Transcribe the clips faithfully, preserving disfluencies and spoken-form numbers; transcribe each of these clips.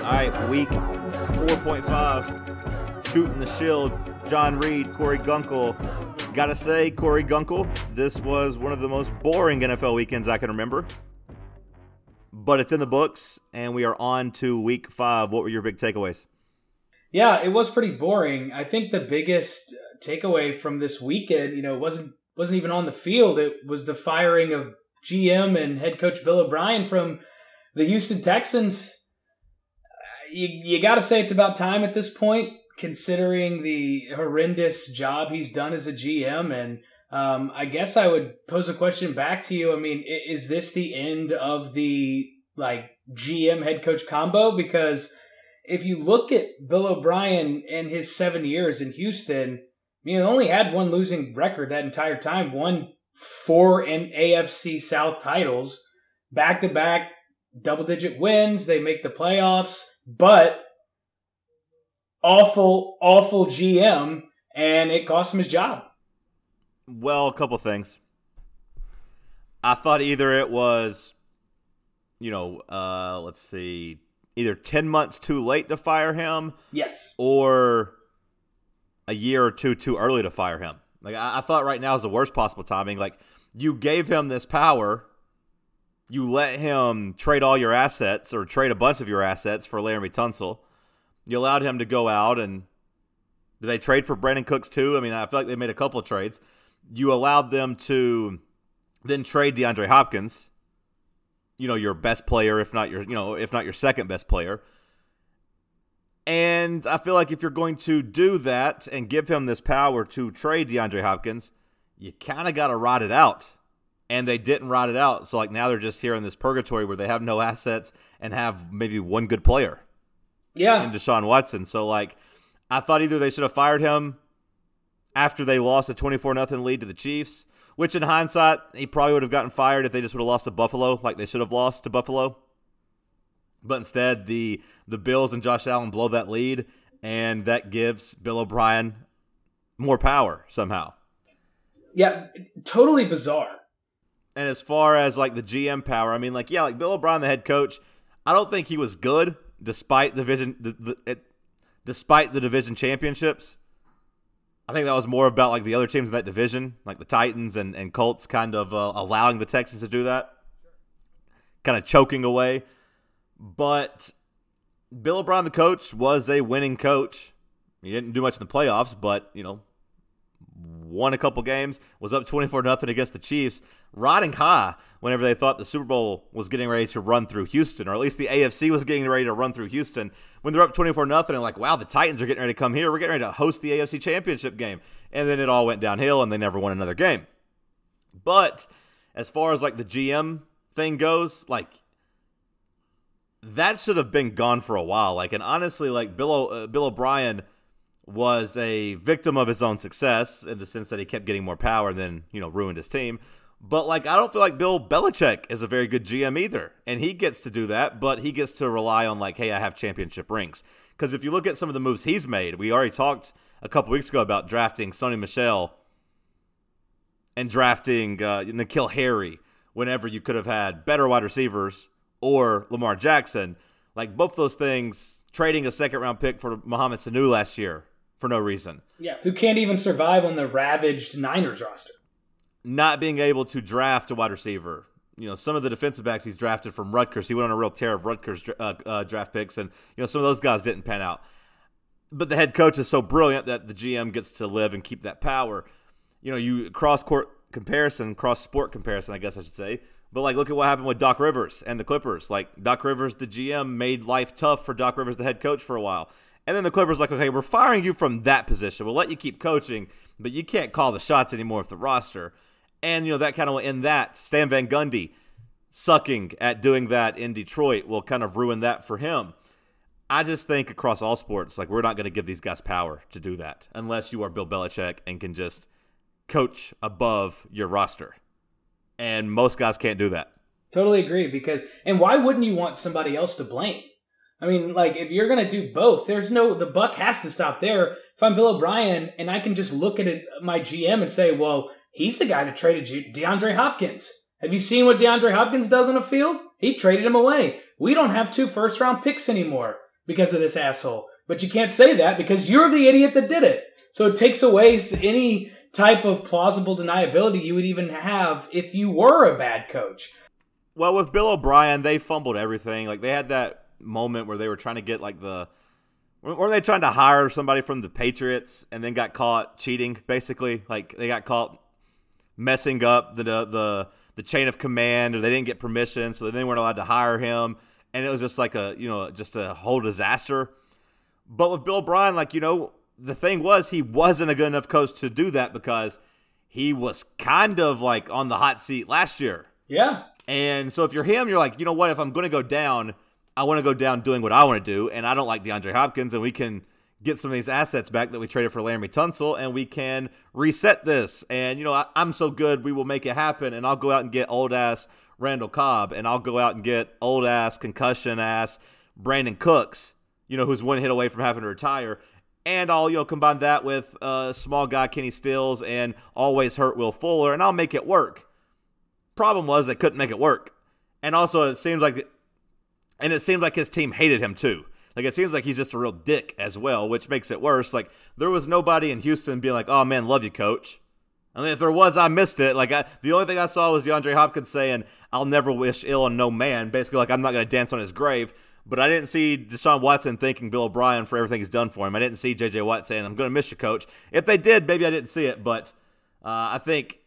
Alright, week four point five, shooting the shield, John Reed, Corey Gunkel. Gotta say, Corey Gunkel, this was one of the most boring N F L weekends I can remember. But it's in the books, and we are on to week five. What were your big takeaways? Yeah, it was pretty boring. I think the biggest takeaway from this weekend, you know, wasn't wasn't even on the field. It was the firing of G M and head coach Bill O'Brien from the Houston Texans. You, you got to say it's about time at this point, considering the horrendous job he's done as a G M. And um, I guess I would pose a question back to you. I mean, is this the end of the like G M head coach combo? Because if you look at Bill O'Brien and his seven years in Houston, I mean, he only had one losing record that entire time, won four and A F C South titles, back-to-back double-digit wins. They make the playoffs, but awful, awful G M, and it cost him his job. Well, a couple things. I thought either it was, you know, uh, let's see, either ten months too late to fire him. Yes. Or a year or two too early to fire him. Like, I, I thought right now is the worst possible timing. Like, you gave him this power. You let him trade all your assets or trade a bunch of your assets for Laremy Tunsil. You allowed him to go out and did they trade for Brandon Cooks too? I mean, I feel like they made a couple of trades. You allowed them to then trade DeAndre Hopkins, you know, your best player, if not your, you know, if not your second best player. And I feel like if you're going to do that and give him this power to trade DeAndre Hopkins, you kind of got to rot it out. And they didn't rot it out. So, like, now they're just here in this purgatory where they have no assets and have maybe one good player. Yeah. And Deshaun Watson. So, like, I thought either they should have fired him after they lost a twenty-four nothing lead to the Chiefs, which in hindsight, he probably would have gotten fired if they just would have lost to Buffalo, like they should have lost to Buffalo. But instead, the the Bills and Josh Allen blow that lead, and that gives Bill O'Brien more power somehow. Yeah, totally bizarre. And as far as, like, the G M power, I mean, like, yeah, like, Bill O'Brien, the head coach, I don't think he was good despite the division, the, the, it, despite the division championships. I think that was more about, like, the other teams in that division, like the Titans and, and Colts kind of uh, allowing the Texans to do that, kind of choking away. But Bill O'Brien, the coach, was a winning coach. He didn't do much in the playoffs, but, you know, won a couple games, was up twenty-four nothing against the Chiefs, riding high whenever they thought the Super Bowl was getting ready to run through Houston, or at least the A F C was getting ready to run through Houston. When they're up twenty-four nothing and like, wow, the Titans are getting ready to come here. We're getting ready to host the A F C Championship game. And then it all went downhill, and they never won another game. But as far as, like, the G M thing goes, like, that should have been gone for a while. Like, and honestly, like, Bill, o, uh, Bill O'Brien was a victim of his own success in the sense that he kept getting more power and then, you know, ruined his team. But, like, I don't feel like Bill Belichick is a very good G M either. And he gets to do that, but he gets to rely on, like, hey, I have championship rings. Because if you look at some of the moves he's made, we already talked a couple weeks ago about drafting Sonny Michel and drafting uh, Nikhil Harry whenever you could have had better wide receivers or Lamar Jackson. Like, both those things, trading a second-round pick for Muhammad Sanu last year for no reason. Yeah, who can't even survive on the ravaged Niners roster. Not being able to draft a wide receiver. You know, some of the defensive backs he's drafted from Rutgers, he went on a real tear of Rutgers uh, uh, draft picks, and, you know, some of those guys didn't pan out. But the head coach is so brilliant that the G M gets to live and keep that power. You know, you cross-court comparison, cross-sport comparison, I guess I should say. But, like, look at what happened with Doc Rivers and the Clippers. Like, Doc Rivers, the G M, made life tough for Doc Rivers, the head coach, for a while. And then the Clippers like, okay, we're firing you from that position. We'll let you keep coaching, but you can't call the shots anymore with the roster. And, you know, that kind of will end that. Stan Van Gundy sucking at doing that in Detroit will kind of ruin that for him. I just think across all sports, like, we're not going to give these guys power to do that unless you are Bill Belichick and can just coach above your roster. And most guys can't do that. Totally agree. Because, and why wouldn't you want somebody else to blame? I mean, like, if you're going to do both, there's no, the buck has to stop there. If I'm Bill O'Brien and I can just look at it, my G M and say, well, He's the guy that traded DeAndre Hopkins. Have you seen what DeAndre Hopkins does on the field? He traded him away. We don't have two first-round picks anymore because of this asshole. But you can't say that because you're the idiot that did it. So it takes away any type of plausible deniability you would even have if you were a bad coach. Well, with Bill O'Brien, they fumbled everything. Like, they had that moment where they were trying to get, like, the – weren't they trying to hire somebody from the Patriots and then got caught cheating, basically? Like, they got caught messing up the the, the, the chain of command, or they didn't get permission, so they weren't allowed to hire him. And it was just like a, you know, just a whole disaster. But with Bill O'Brien, like, you know, the thing was he wasn't a good enough coach to do that because he was kind of like on the hot seat last year. Yeah. And so if you're him, you're like, you know what, if I'm going to go down, I want to go down doing what I want to do. And I don't like DeAndre Hopkins, and we can get some of these assets back that we traded for Laremy Tunsil, and we can reset this. And, you know, I, I'm so good, we will make it happen. And I'll go out and get old ass Randall Cobb, and I'll go out and get old ass concussion ass Brandon Cooks, you know, who's one hit away from having to retire. And I'll, you know, combine that with a uh, small guy, Kenny Stills, and always hurt Will Fuller, and I'll make it work. Problem was they couldn't make it work. And also it seems like, and it seems like his team hated him too. Like, it seems like he's just a real dick as well, which makes it worse. Like, there was nobody in Houston being like, oh man, love you, coach. I mean, if there was, I missed it. Like, I, the only thing I saw was DeAndre Hopkins saying, I'll never wish ill on no man. Basically, like, I'm not going to dance on his grave. But I didn't see Deshaun Watson thanking Bill O'Brien for everything he's done for him. I didn't see J J. Watt saying, I'm going to miss you, coach. If they did, maybe I didn't see it. But uh, I think,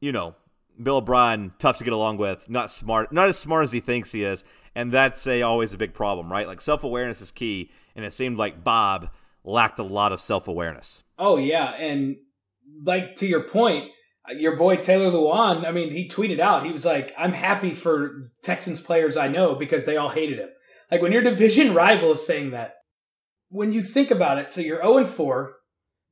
you know, Bill O'Brien, tough to get along with, not smart, not as smart as he thinks he is. And that's a always a big problem, right? Like, self-awareness is key. And it seemed like Bob lacked a lot of self-awareness. Oh, yeah. And like, to your point, your boy Taylor Lewan, I mean, he tweeted out, he was like, I'm happy for Texans players I know because they all hated him. Like, when your division rival is saying that, when you think about it, so you're oh and four,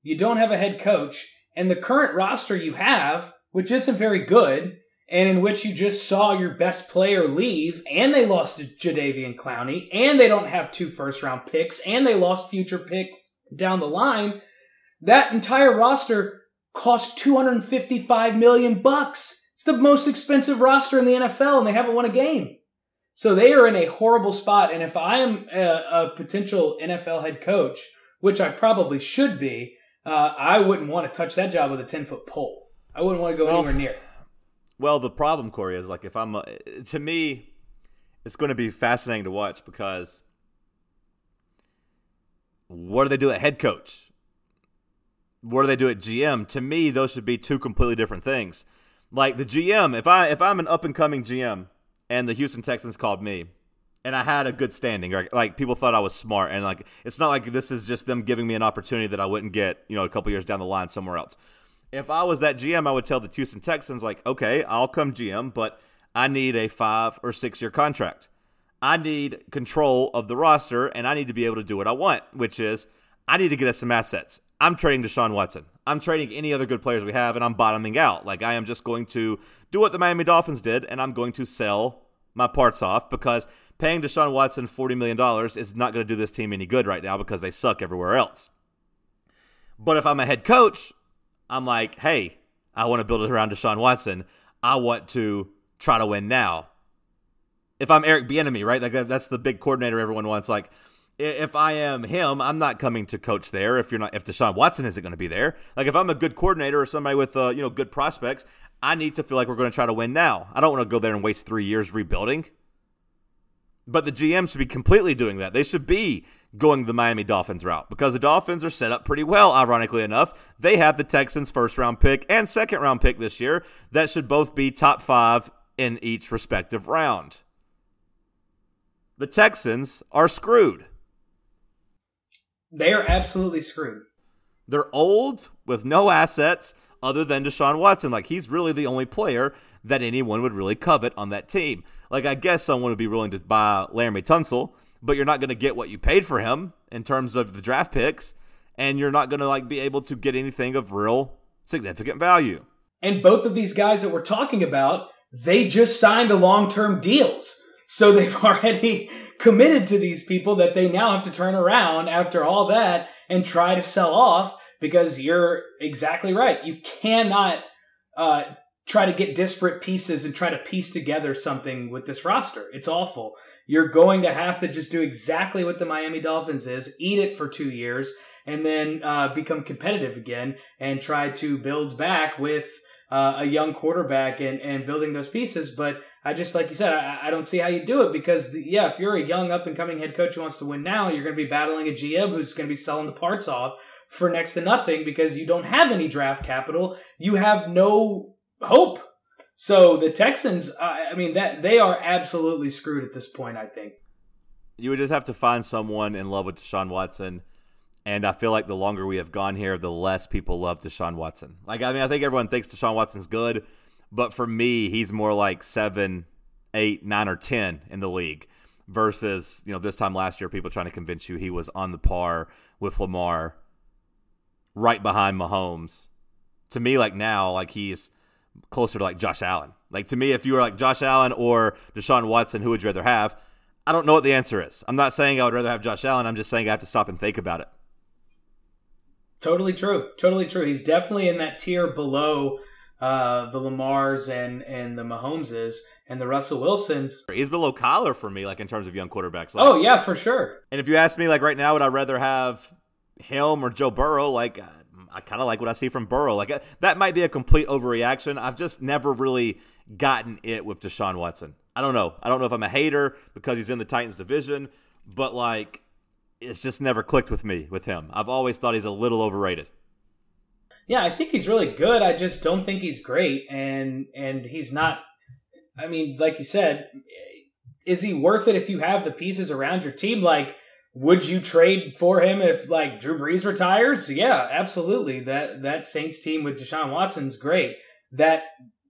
you don't have a head coach, and the current roster you have, which isn't very good, and in which you just saw your best player leave, and they lost to Jadeveon Clowney, and they don't have two first-round picks, and they lost future picks down the line, that entire roster cost two hundred fifty-five million bucks. It's the most expensive roster in the N F L, and they haven't won a game. So they are in a horrible spot, and if I am a, a potential N F L head coach, which I probably should be, uh, I wouldn't want to touch that job with a ten-foot pole. I wouldn't want to go well, anywhere near it. Well, the problem, Corey, is like if I'm a, to me, it's going to be fascinating to watch because what do they do at head coach? What do they do at G M? To me, those should be two completely different things. Like the G M, if I if I'm an up-and-coming G M. And the Houston Texans called me, and I had a good standing. Right? Like, people thought I was smart, and like it's not like this is just them giving me an opportunity that I wouldn't get, you know, a couple years down the line somewhere else. If I was that G M, I would tell the Houston Texans, like, okay, I'll come G M, but I need a five or six year contract. I need control of the roster, and I need to be able to do what I want, which is I need to get us some assets. I'm trading Deshaun Watson. I'm trading any other good players we have, and I'm bottoming out. Like, I am just going to do what the Miami Dolphins did, and I'm going to sell my parts off because paying Deshaun Watson forty million dollars is not going to do this team any good right now because they suck everywhere else. But if I'm a head coach, I'm like, hey, I want to build it around Deshaun Watson. I want to try to win now. If I'm Eric Bieniemy, right? Like, that's the big coordinator everyone wants. Like, if I am him, I'm not coming to coach there. If you're not, if Deshaun Watson isn't going to be there, like if I'm a good coordinator or somebody with uh, you know good prospects, I need to feel like we're going to try to win now. I don't want to go there and waste three years rebuilding. But the G M should be completely doing that. They should be going the Miami Dolphins route because the Dolphins are set up pretty well. Ironically enough, they have the Texans' first round pick and second round pick this year. That should both be top five in each respective round. The Texans are screwed. They are absolutely screwed. They're old with no assets other than Deshaun Watson. Like, he's really the only player that anyone would really covet on that team. Like, I guess someone would be willing to buy Laremy Tunsil, but you're not going to get what you paid for him in terms of the draft picks, and you're not going to, like, be able to get anything of real significant value. And both of these guys that we're talking about, they just signed the long-term deals. So they've already committed to these people that they now have to turn around after all that and try to sell off because you're exactly right. You cannot uh, try to get disparate pieces and try to piece together something with this roster. It's awful. You're going to have to just do exactly what the Miami Dolphins is, eat it for two years, and then uh, become competitive again and try to build back with uh, a young quarterback and, and building those pieces. But I just, like you said, I, I don't see how you do it because, the, yeah, if you're a young up-and-coming head coach who wants to win now, you're going to be battling a G M who's going to be selling the parts off for next to nothing because you don't have any draft capital. You have no hope. So the Texans, I mean, that they are absolutely screwed at this point, I think. You would just have to find someone in love with Deshaun Watson. And I feel like the longer we have gone here, the less people love Deshaun Watson. Like, I mean, I think everyone thinks Deshaun Watson's good. But for me, he's more like seven, eight, nine, or ten in the league versus, you know, this time last year, people trying to convince you he was on the par with Lamar right behind Mahomes. To me, like now, like he's closer to like Josh Allen. Like to me, if you were like Josh Allen or Deshaun Watson, who would you rather have? I don't know what the answer is. I'm not saying I would rather have Josh Allen. I'm just saying I have to stop and think about it. Totally true. Totally true. He's definitely in that tier below uh, the Lamars and, and the Mahomeses and the Russell Wilsons. He's below Collar for me, like in terms of young quarterbacks. Like, oh, yeah, for sure. And if you ask me like right now, would I rather have him or Joe Burrow? Like, uh, I kind of like what I see from Burrow. Like that might be a complete overreaction. I've just never really gotten it with Deshaun Watson. I don't know. I don't know if I'm a hater because he's in the Titans division, but like it's just never clicked with me with him. I've always thought he's a little overrated. Yeah, I think he's really good. I just don't think he's great, and and he's not. I mean, like you said, is he worth it if you have the pieces around your team? Like, would you trade for him if, like, Drew Brees retires? Yeah, absolutely. That that Saints team with Deshaun Watson's great. That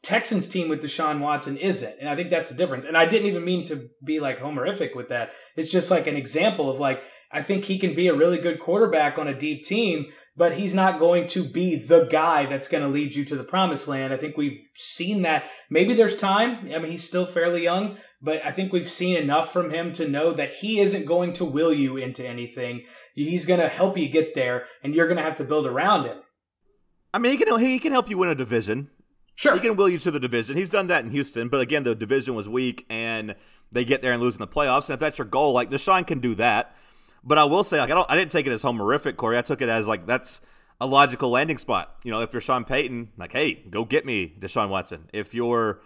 Texans team with Deshaun Watson isn't. And I think that's the difference. And I didn't even mean to be, like, homerific with that. It's just, like, an example of, like, I think he can be a really good quarterback on a deep team, but he's not going to be the guy that's going to lead you to the promised land. I think we've seen that. Maybe there's time. I mean, he's still fairly young. But I think we've seen enough from him to know that he isn't going to will you into anything. He's going to help you get there, and you're going to have to build around him. I mean, he can he can help you win a division. Sure. He can will you to the division. He's done that in Houston, but again, the division was weak, and they get there and lose in the playoffs. And if that's your goal, like, Deshaun can do that. But I will say, like, I don't, I didn't take it as homerific, Corey. I took it as, like, that's a logical landing spot. You know, if you're Sean Payton, like, hey, go get me Deshaun Watson. If you're...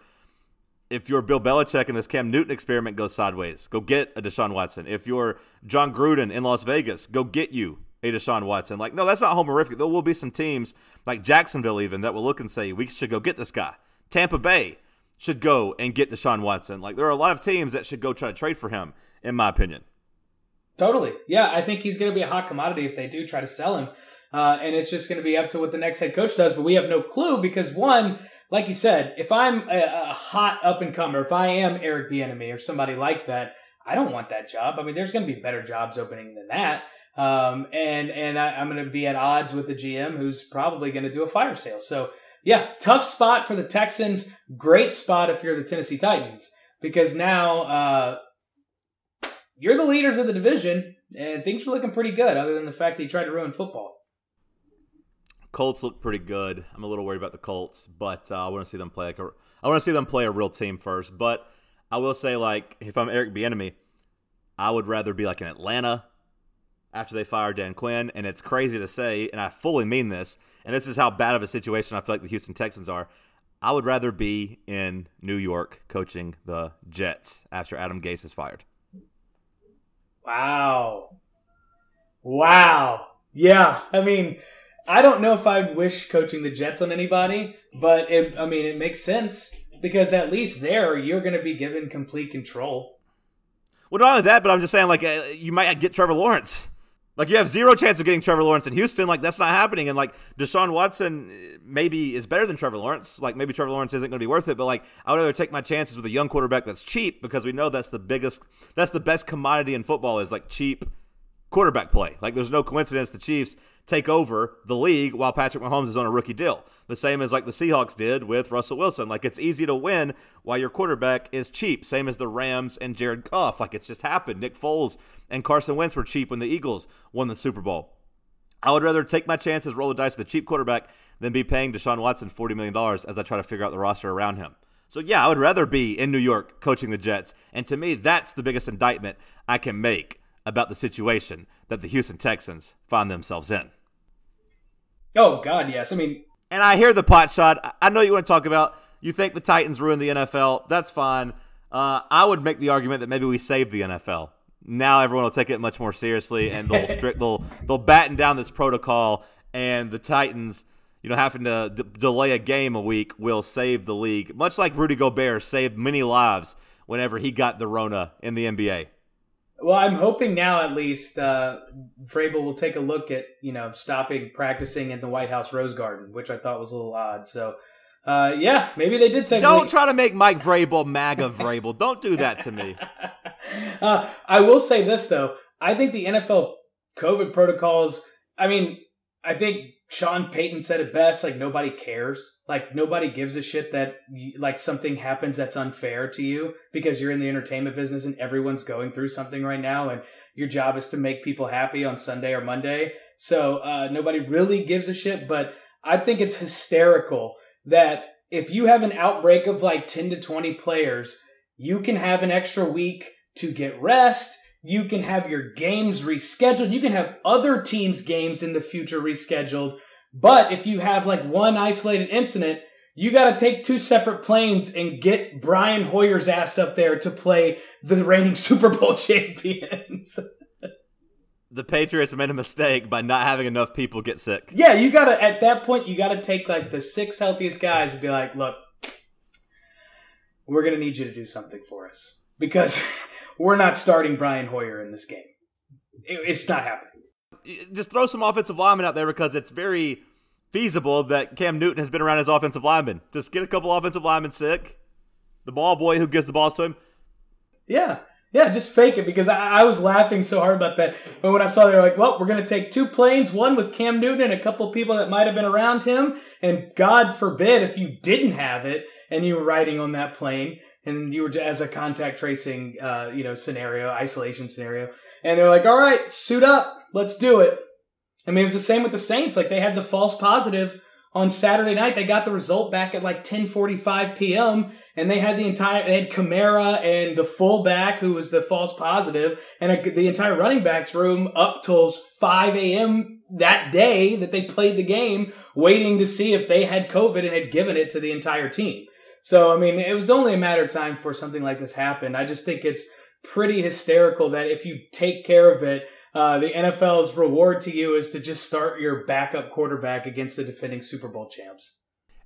If you're Bill Belichick and this Cam Newton experiment goes sideways, go get a Deshaun Watson. If you're John Gruden in Las Vegas, go get you a Deshaun Watson. Like, no, that's not homerific. There will be some teams like Jacksonville even that will look and say, we should go get this guy. Tampa Bay should go and get Deshaun Watson. Like, there are a lot of teams that should go try to trade for him, in my opinion. Totally. Yeah, I think he's going to be a hot commodity if they do try to sell him. Uh, and it's just going to be up to what the next head coach does. But we have no clue because, one, like you said, if I'm a, a hot up-and-comer, if I am Eric Bieniemy or somebody like that, I don't want that job. I mean, there's going to be better jobs opening than that. Um, and and I, I'm going to be at odds with the G M who's probably going to do a fire sale. So, yeah, tough spot for the Texans. Great spot if you're the Tennessee Titans because now uh, you're the leaders of the division and things are looking pretty good other than the fact that you tried to ruin football. Colts look pretty good. I'm a little worried about the Colts, but uh, I want to see them play. Like a, I want to see them play a real team first. But I will say, like, if I'm Eric Bieniemy, I would rather be like in Atlanta after they fire Dan Quinn. And it's crazy to say, and I fully mean this. And this is how bad of a situation I feel like the Houston Texans are. I would rather be in New York coaching the Jets after Adam Gase is fired. Wow. Wow. Yeah. I mean. I don't know if I'd wish coaching the Jets on anybody, but, it, I mean, it makes sense because at least there you're going to be given complete control. Well, not only that, but I'm just saying, like, uh, you might get Trevor Lawrence. Like, you have zero chance of getting Trevor Lawrence in Houston. Like, that's not happening. And, like, Deshaun Watson maybe is better than Trevor Lawrence. Like, maybe Trevor Lawrence isn't going to be worth it. But, like, I would rather take my chances with a young quarterback that's cheap because we know that's the biggest – that's the best commodity in football is, like, cheap quarterback play. Like, there's no coincidence the Chiefs – take over the league while Patrick Mahomes is on a rookie deal. The same as like the Seahawks did with Russell Wilson. Like it's easy to win while your quarterback is cheap. Same as the Rams and Jared Goff. Like it's just happened. Nick Foles and Carson Wentz were cheap when the Eagles won the Super Bowl. I would rather take my chances, roll the dice with a cheap quarterback, than be paying Deshaun Watson forty million dollars as I try to figure out the roster around him. So yeah, I would rather be in New York coaching the Jets. And to me, that's the biggest indictment I can make about the situation that the Houston Texans find themselves in. Oh, God, yes. I mean, and I hear the pot shot. I know you want to talk about, you think the Titans ruined the N F L. That's fine. Uh, I would make the argument that maybe we saved the N F L. Now everyone will take it much more seriously, and they'll strict, they'll they'll batten down this protocol, and the Titans, you know, having to d- delay a game a week will save the league, much like Rudy Gobert saved many lives whenever he got the Rona in the N B A. Well, I'm hoping now at least uh, Vrabel will take a look at, you know, stopping practicing in the White House Rose Garden, which I thought was a little odd. So, uh, yeah, maybe they did say. Don't try to make Mike Vrabel MAGA Vrabel. Don't do that to me. Uh, I will say this, though. I think the N F L COVID protocols, I mean, I think Sean Payton said it best, like, nobody cares. Like, nobody gives a shit that, like, something happens that's unfair to you because you're in the entertainment business and everyone's going through something right now, and your job is to make people happy on Sunday or Monday. So uh, nobody really gives a shit, but I think it's hysterical that if you have an outbreak of, like, ten to twenty players, you can have an extra week to get rest. You can have your games rescheduled. You can have other teams' games in the future rescheduled. But if you have like one isolated incident, you got to take two separate planes and get Brian Hoyer's ass up there to play the reigning Super Bowl champions. The Patriots made a mistake by not having enough people get sick. Yeah, you got to, at that point, you got to take like the six healthiest guys and be like, look, we're going to need you to do something for us because we're not starting Brian Hoyer in this game. It's not happening. Just throw some offensive linemen out there because it's very feasible that Cam Newton has been around his offensive linemen. Just get a couple offensive linemen sick. The ball boy who gives the balls to him. Yeah. Yeah, just fake it because I, I was laughing so hard about that. But when I saw they were like, well, we're going to take two planes, one with Cam Newton and a couple of people that might have been around him. And God forbid if you didn't have it and you were riding on that plane. And you were as a contact tracing, uh, you know, scenario, isolation scenario. And they're like, all right, suit up. Let's do it. I mean, it was the same with the Saints. Like, they had the false positive on Saturday night. They got the result back at like ten forty-five p.m. And they had the entire, they had Kamara and the fullback who was the false positive and the entire running backs room up till five a.m. that day that they played the game, waiting to see if they had COVID and had given it to the entire team. So, I mean, it was only a matter of time before something like this happened. I just think it's pretty hysterical that if you take care of it, uh, the N F L's reward to you is to just start your backup quarterback against the defending Super Bowl champs.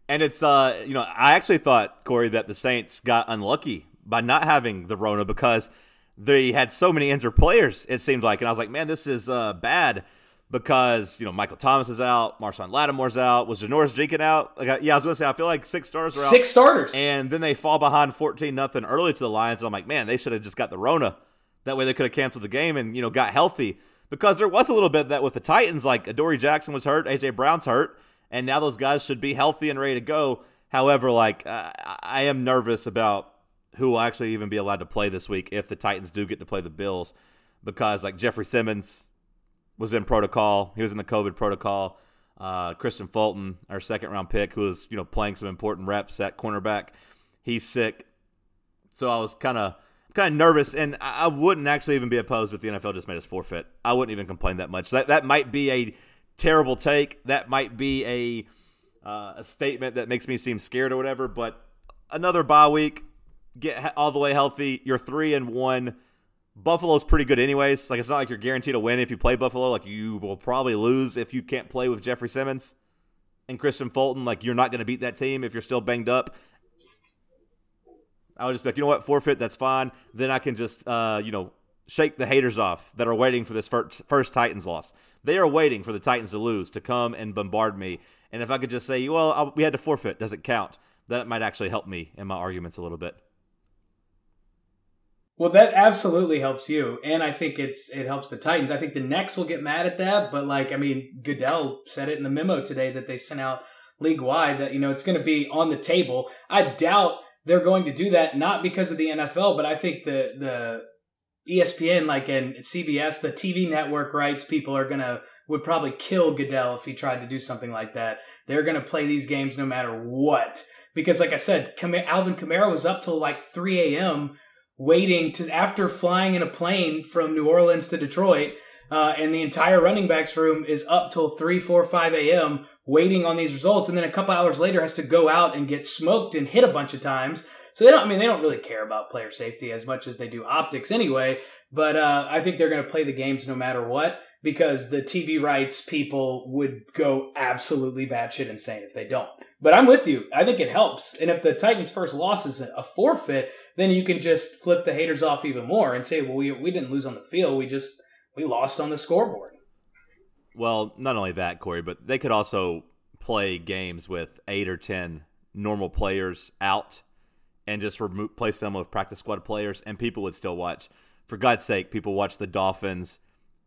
And it's, uh, you know, I actually thought, Corey, that the Saints got unlucky by not having the Rona because they had so many injured players, it seemed like. And I was like, man, this is uh, bad because, you know, Michael Thomas is out, Marshawn Lattimore's out, was Janoris Jenkins out? Like, yeah, I was going to say, I feel like six starters are out. Six starters. And then they fall behind fourteen nothing early to the Lions, and I'm like, man, they should have just got the Rona. That way they could have canceled the game and, you know, got healthy. Because there was a little bit of that with the Titans, like Adoree Jackson was hurt, A J. Brown's hurt, and now those guys should be healthy and ready to go. However, like, uh, I am nervous about who will actually even be allowed to play this week if the Titans do get to play the Bills. Because, like, Jeffrey Simmons was in protocol. He was in the COVID protocol. Uh, Christian Fulton, our second-round pick, who was, you know, playing some important reps at cornerback, he's sick. So I was kind of kind of nervous, and I wouldn't actually even be opposed if the N F L just made us forfeit. I wouldn't even complain that much. That that might be a terrible take. That might be a uh, a statement that makes me seem scared or whatever. But another bye week, get all the way healthy. You're three and one. Buffalo's pretty good anyways. Like, it's not like you're guaranteed to win if you play Buffalo. Like, you will probably lose if you can't play with Jeffrey Simmons and Christian Fulton. Like, you're not going to beat that team if you're still banged up. I would just be like, you know what, forfeit, that's fine. Then I can just, uh, you know, shake the haters off that are waiting for this first, first Titans loss. They are waiting for the Titans to lose, to come and bombard me. And if I could just say, well, I'll, we had to forfeit, does it count? That might actually help me in my arguments a little bit. Well, that absolutely helps you, and I think it's it helps the Titans. I think the Nets will get mad at that, but, like, I mean, Goodell said it in the memo today that they sent out league-wide that, you know, it's going to be on the table. I doubt they're going to do that, not because of the N F L, but I think the the E S P N, like in C B S, the T V network rights people are going to, would probably kill Goodell if he tried to do something like that. They're going to play these games no matter what. Because like I said, Alvin Kamara was up till like three a.m. waiting to, after flying in a plane from New Orleans to Detroit, uh, and the entire running backs room is up till three, four, five a.m. waiting on these results. And then a couple hours later has to go out and get smoked and hit a bunch of times. So they don't, I mean, they don't really care about player safety as much as they do optics anyway. But uh, I think they're going to play the games no matter what, because the T V rights people would go absolutely batshit insane if they don't. But I'm with you. I think it helps. And if the Titans' first loss is a forfeit, then you can just flip the haters off even more and say, well, we, we didn't lose on the field. We just we lost on the scoreboard. Well, not only that, Corey, but they could also play games with eight or ten normal players out and just remove, play some of practice squad players, and people would still watch. For God's sake, people watch the Dolphins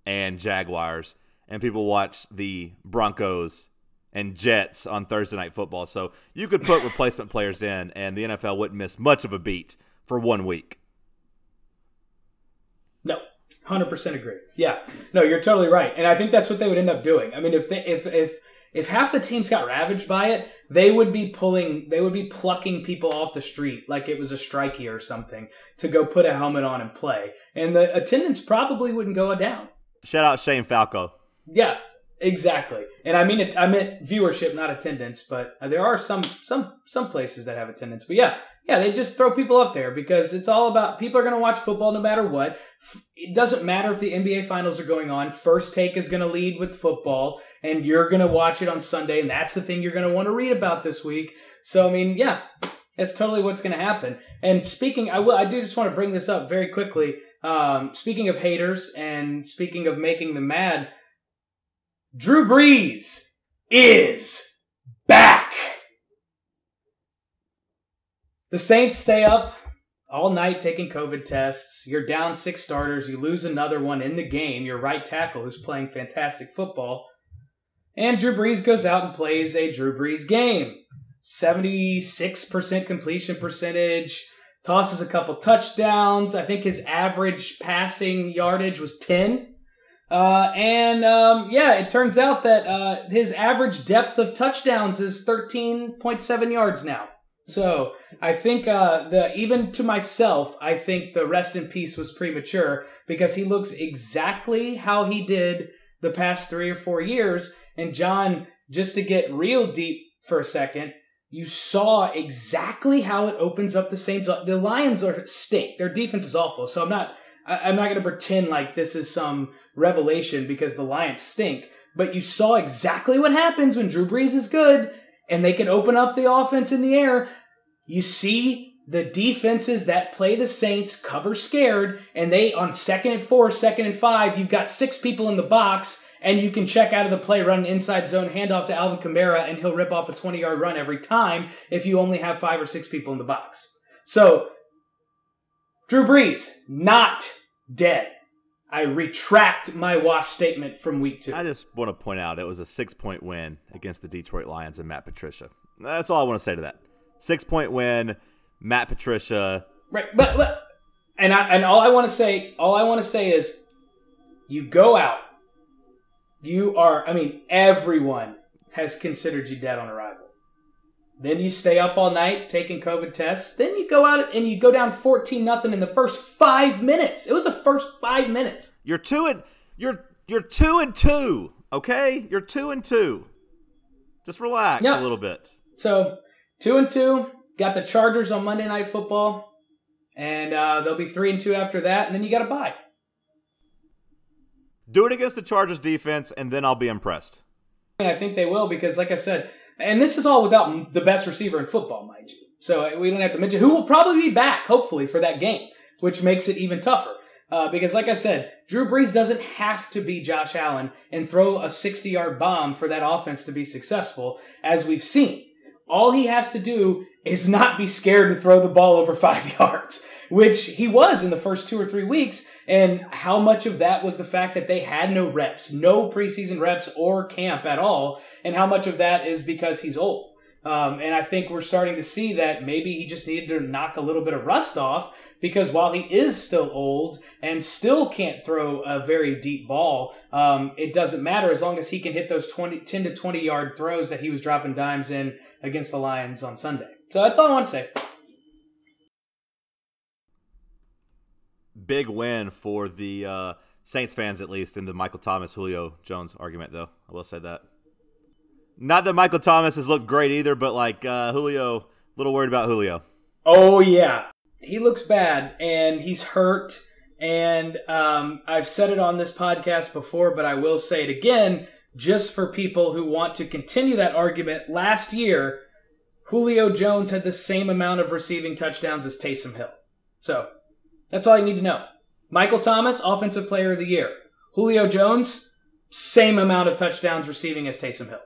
and Jaguars, and people watch the Broncos and Jets on Thursday Night Football. So you could put replacement players in, and the N F L wouldn't miss much of a beat for one week. No, one hundred percent agree. Yeah, no, you're totally right. And I think that's what they would end up doing. I mean, if they, if if if half the teams got ravaged by it, they would be pulling, they would be plucking people off the street like it was a strikey or something to go put a helmet on and play. And the attendance probably wouldn't go down. Shout out Shane Falco. Yeah, exactly. And I mean, it, I meant viewership, not attendance. But there are some some some places that have attendance. But yeah, yeah, they just throw people up there because it's all about people are going to watch football no matter what. It doesn't matter if the N B A Finals are going on. First Take is going to lead with football, and you're going to watch it on Sunday, and that's the thing you're going to want to read about this week. So I mean, yeah, that's totally what's going to happen. And speaking, I will, I do just want to bring this up very quickly. Um, speaking of haters and speaking of making them mad, Drew Brees is back. The Saints stay up all night taking COVID tests. You're down six starters. You lose another one in the game, your right tackle, who's playing fantastic football. And Drew Brees goes out and plays a Drew Brees game. seventy-six percent completion percentage. Tosses a couple touchdowns. I think his average passing yardage was ten. Uh, and, um, yeah, it turns out that uh, his average depth of touchdowns is thirteen point seven yards now. So I think uh, the even to myself, I think the rest in peace was premature because he looks exactly how he did the past three or four years. And, John, just to get real deep for a second, you saw exactly how it opens up the Saints. The Lions are stink. Their defense is awful. So I'm not, I'm not going to pretend like this is some revelation because the Lions stink. But you saw exactly what happens when Drew Brees is good and they can open up the offense in the air. You see the defenses that play the Saints cover scared, and they on second and four, second and five, you've got six people in the box. And you can check out of the play, run an inside zone handoff to Alvin Kamara, and he'll rip off a twenty-yard run every time if you only have five or six people in the box. So, Drew Brees, not dead. I retract my wash statement from week two. I just want to point out it was a six-point win against the Detroit Lions and Matt Patricia. That's all I want to say to that. Six-point win, Matt Patricia. Right, but, but and I, and all I want to say, all I want to say is, you go out. You are, I mean, everyone has considered you dead on arrival. Then you stay up all night taking COVID tests. Then you go out and you go down fourteen nothing in the first five minutes. It was the first five minutes. You're two and you're you're two and two. Okay, you're two and two. Just relax yep. a little bit. So two and two. Got the Chargers on Monday Night Football, and uh, they'll be three and two after that. And then you got to bye. Do it against the Chargers defense, and then I'll be impressed. And I think they will because, like I said, and this is all without the best receiver in football, mind you. So we don't have to mention who will probably be back, hopefully, for that game, which makes it even tougher. Uh, because, like I said, Drew Brees doesn't have to be Josh Allen and throw a sixty-yard bomb for that offense to be successful, as we've seen. All he has to do is not be scared to throw the ball over five yards. Which he was in the first two or three weeks, and how much of that was the fact that they had no reps, no preseason reps or camp at all, and how much of that is because he's old. Um, and I think we're starting to see that maybe he just needed to knock a little bit of rust off, because while he is still old and still can't throw a very deep ball, um, it doesn't matter as long as he can hit those twenty, ten to twenty yard throws that he was dropping dimes in against the Lions on Sunday. So that's all I want to say. Big win for the uh, Saints fans, at least, in the Michael Thomas, Julio Jones argument, though. I will say that. Not that Michael Thomas has looked great either, but like uh, Julio, a little worried about Julio. Oh, yeah. He looks bad, and he's hurt, and um, I've said it on this podcast before, but I will say it again, just for people who want to continue that argument. Last year, Julio Jones had the same amount of receiving touchdowns as Taysom Hill. So that's all you need to know. Michael Thomas, Offensive Player of the Year. Julio Jones, same amount of touchdowns receiving as Taysom Hill.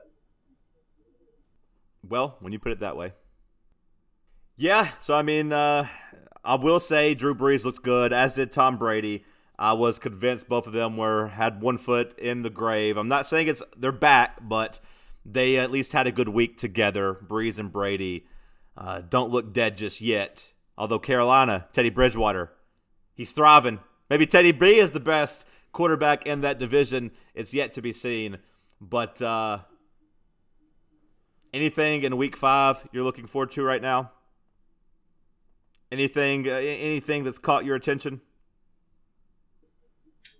Well, when you put it that way. Yeah, so I mean, uh, I will say Drew Brees looked good, as did Tom Brady. I was convinced both of them were had one foot in the grave. I'm not saying it's they're back, but they at least had a good week together. Brees and Brady uh, don't look dead just yet. Although Carolina, Teddy Bridgewater, he's thriving. Maybe Teddy B is the best quarterback in that division. It's yet to be seen. But uh, anything in week five you're looking forward to right now? Anything, uh, anything that's caught your attention?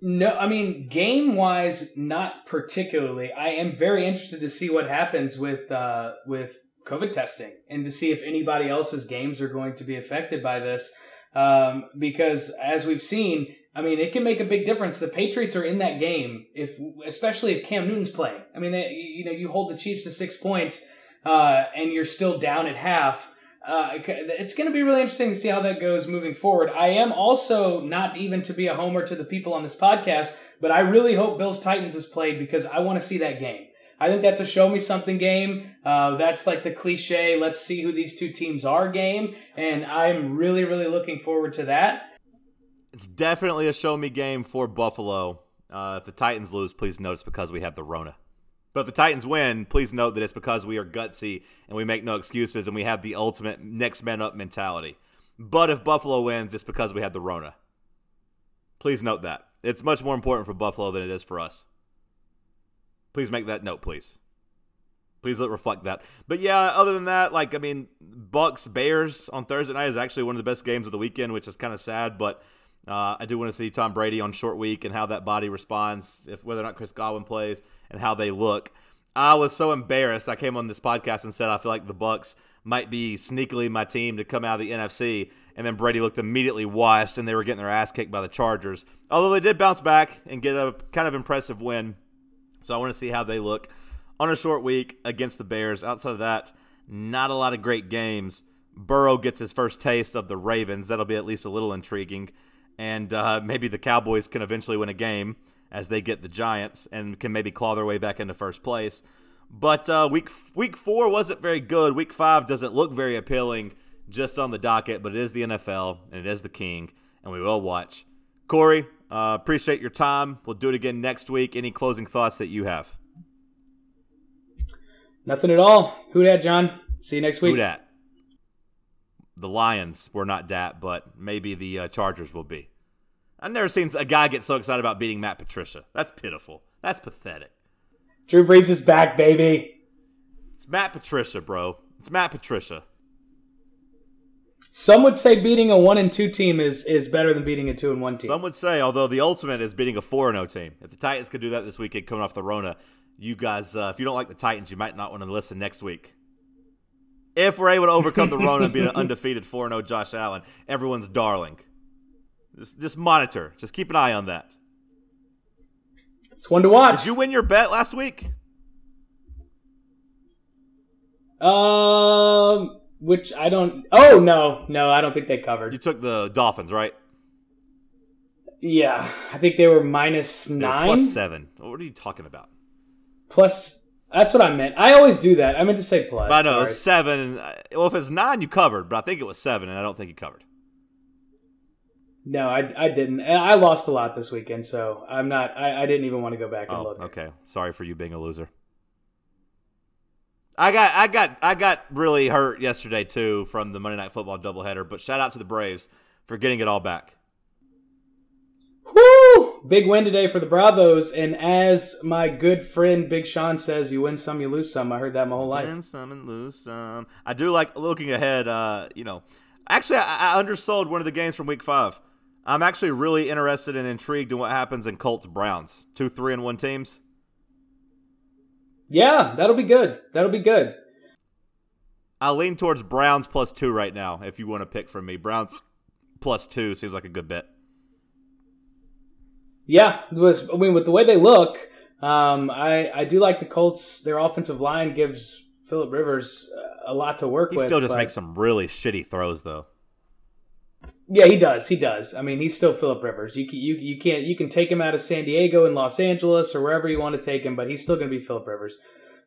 No, I mean, game-wise, not particularly. I am very interested to see what happens with uh, with COVID testing and to see if anybody else's games are going to be affected by this. Um, because as we've seen, I mean, it can make a big difference. The Patriots are in that game, if especially if Cam Newton's playing. I mean, they, you know, you hold the Chiefs to six points uh, and you're still down at half. Uh, it's going to be really interesting to see how that goes moving forward. I am also, not even to be a homer to the people on this podcast, but I really hope Bills Titans is played, because I want to see that game. I think that's a show me something game. Uh, that's like the cliche, let's see who these two teams are game. And I'm really, really looking forward to that. It's definitely a show me game for Buffalo. Uh, if the Titans lose, please note it's because we have the Rona. But if the Titans win, please note that it's because we are gutsy and we make no excuses and we have the ultimate next man up mentality. But if Buffalo wins, it's because we had the Rona. Please note that. It's much more important for Buffalo than it is for us. Please make that note, please. Please let reflect that. But yeah, other than that, like, I mean, Bucks Bears on Thursday night is actually one of the best games of the weekend, which is kind of sad, but Uh, I do want to see Tom Brady on short week and how that body responds, if whether or not Chris Godwin plays and how they look. I was so embarrassed. I came on this podcast and said I feel like the Bucks might be sneakily my team to come out of the N F C, and then Brady looked immediately washed, and they were getting their ass kicked by the Chargers. Although they did bounce back and get a kind of impressive win, so I want to see how they look on a short week against the Bears. Outside of that, not a lot of great games. Burrow gets his first taste of the Ravens. That'll be at least a little intriguing. And uh, maybe the Cowboys can eventually win a game as they get the Giants and can maybe claw their way back into first place. But uh, week week four wasn't very good. Week five doesn't look very appealing just on the docket, but it is the N F L and it is the King, and we will watch. Corey, uh, appreciate your time. We'll do it again next week. Any closing thoughts that you have? Nothing at all. Who dat, John? See you next week. Who dat? The Lions were not dat, but maybe the uh, Chargers will be. I've never seen a guy get so excited about beating Matt Patricia. That's pitiful. That's pathetic. Drew Brees is back, baby. It's Matt Patricia, bro. It's Matt Patricia. Some would say beating a one and two team is is better than beating a two and one team. Some would say, although the ultimate is beating a four and oh team. If the Titans could do that this weekend, coming off the Rona, you guys, uh, if you don't like the Titans, you might not want to listen next week. If we're able to overcome the Rona and be an undefeated four and oh Josh Allen, everyone's darling. Just, just monitor. Just keep an eye on that. It's one to watch. Did you win your bet last week? Um, which I don't. Oh no, no, I don't think they covered. You took the Dolphins, right? Yeah, I think they were minus nine, were plus seven. What are you talking about? Plus. That's what I meant. I always do that. I meant to say plus. But I know, it's seven. Well, if it's nine, you covered, but I think it was seven, and I don't think you covered. No, I, I didn't. And I lost a lot this weekend, so I'm not. I, I didn't even want to go back and oh, look. Okay. Sorry for you being a loser. I got I got I got really hurt yesterday too from the Monday Night Football doubleheader, but shout out to the Braves for getting it all back. Woo! Big win today for the Bravos, and as my good friend Big Sean says, you win some, you lose some. I heard that my whole life. Win some and lose some. I do like looking ahead, uh, you know. Actually, I, I undersold one of the games from week five. I'm actually really interested and intrigued in what happens in Colts-Browns. Two three and one teams. Yeah, that'll be good. That'll be good. I lean towards Browns plus two right now, if you want to pick from me. Browns plus two seems like a good bet. Yeah, was, I mean, with the way they look, um, I, I do like the Colts. Their offensive line gives Phillip Rivers a lot to work he with. He still just but... makes some really shitty throws, though. Yeah, he does. He does. I mean, he's still Phillip Rivers. You can, you you can't you can take him out of San Diego and Los Angeles or wherever you want to take him, but he's still going to be Phillip Rivers.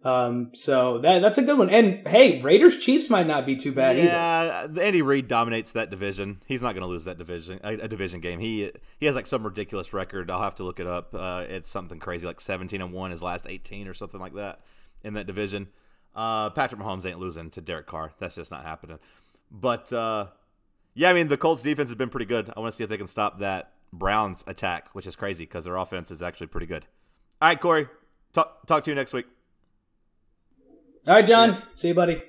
Um, so that that's a good one. And hey, Raiders Chiefs might not be too bad yeah, either. Yeah, Andy Reid dominates that division. He's not going to lose that division a, a division game. He he has like some ridiculous record. I'll have to look it up. Uh, it's something crazy like seventeen and one his last eighteen or something like that in that division. Uh, Patrick Mahomes ain't losing to Derek Carr. That's just not happening. But uh, yeah, I mean, the Colts defense has been pretty good. I want to see if they can stop that Browns attack, which is crazy because their offense is actually pretty good. All right, Corey, talk, talk to you next week. All right, John. Yeah. See you, buddy.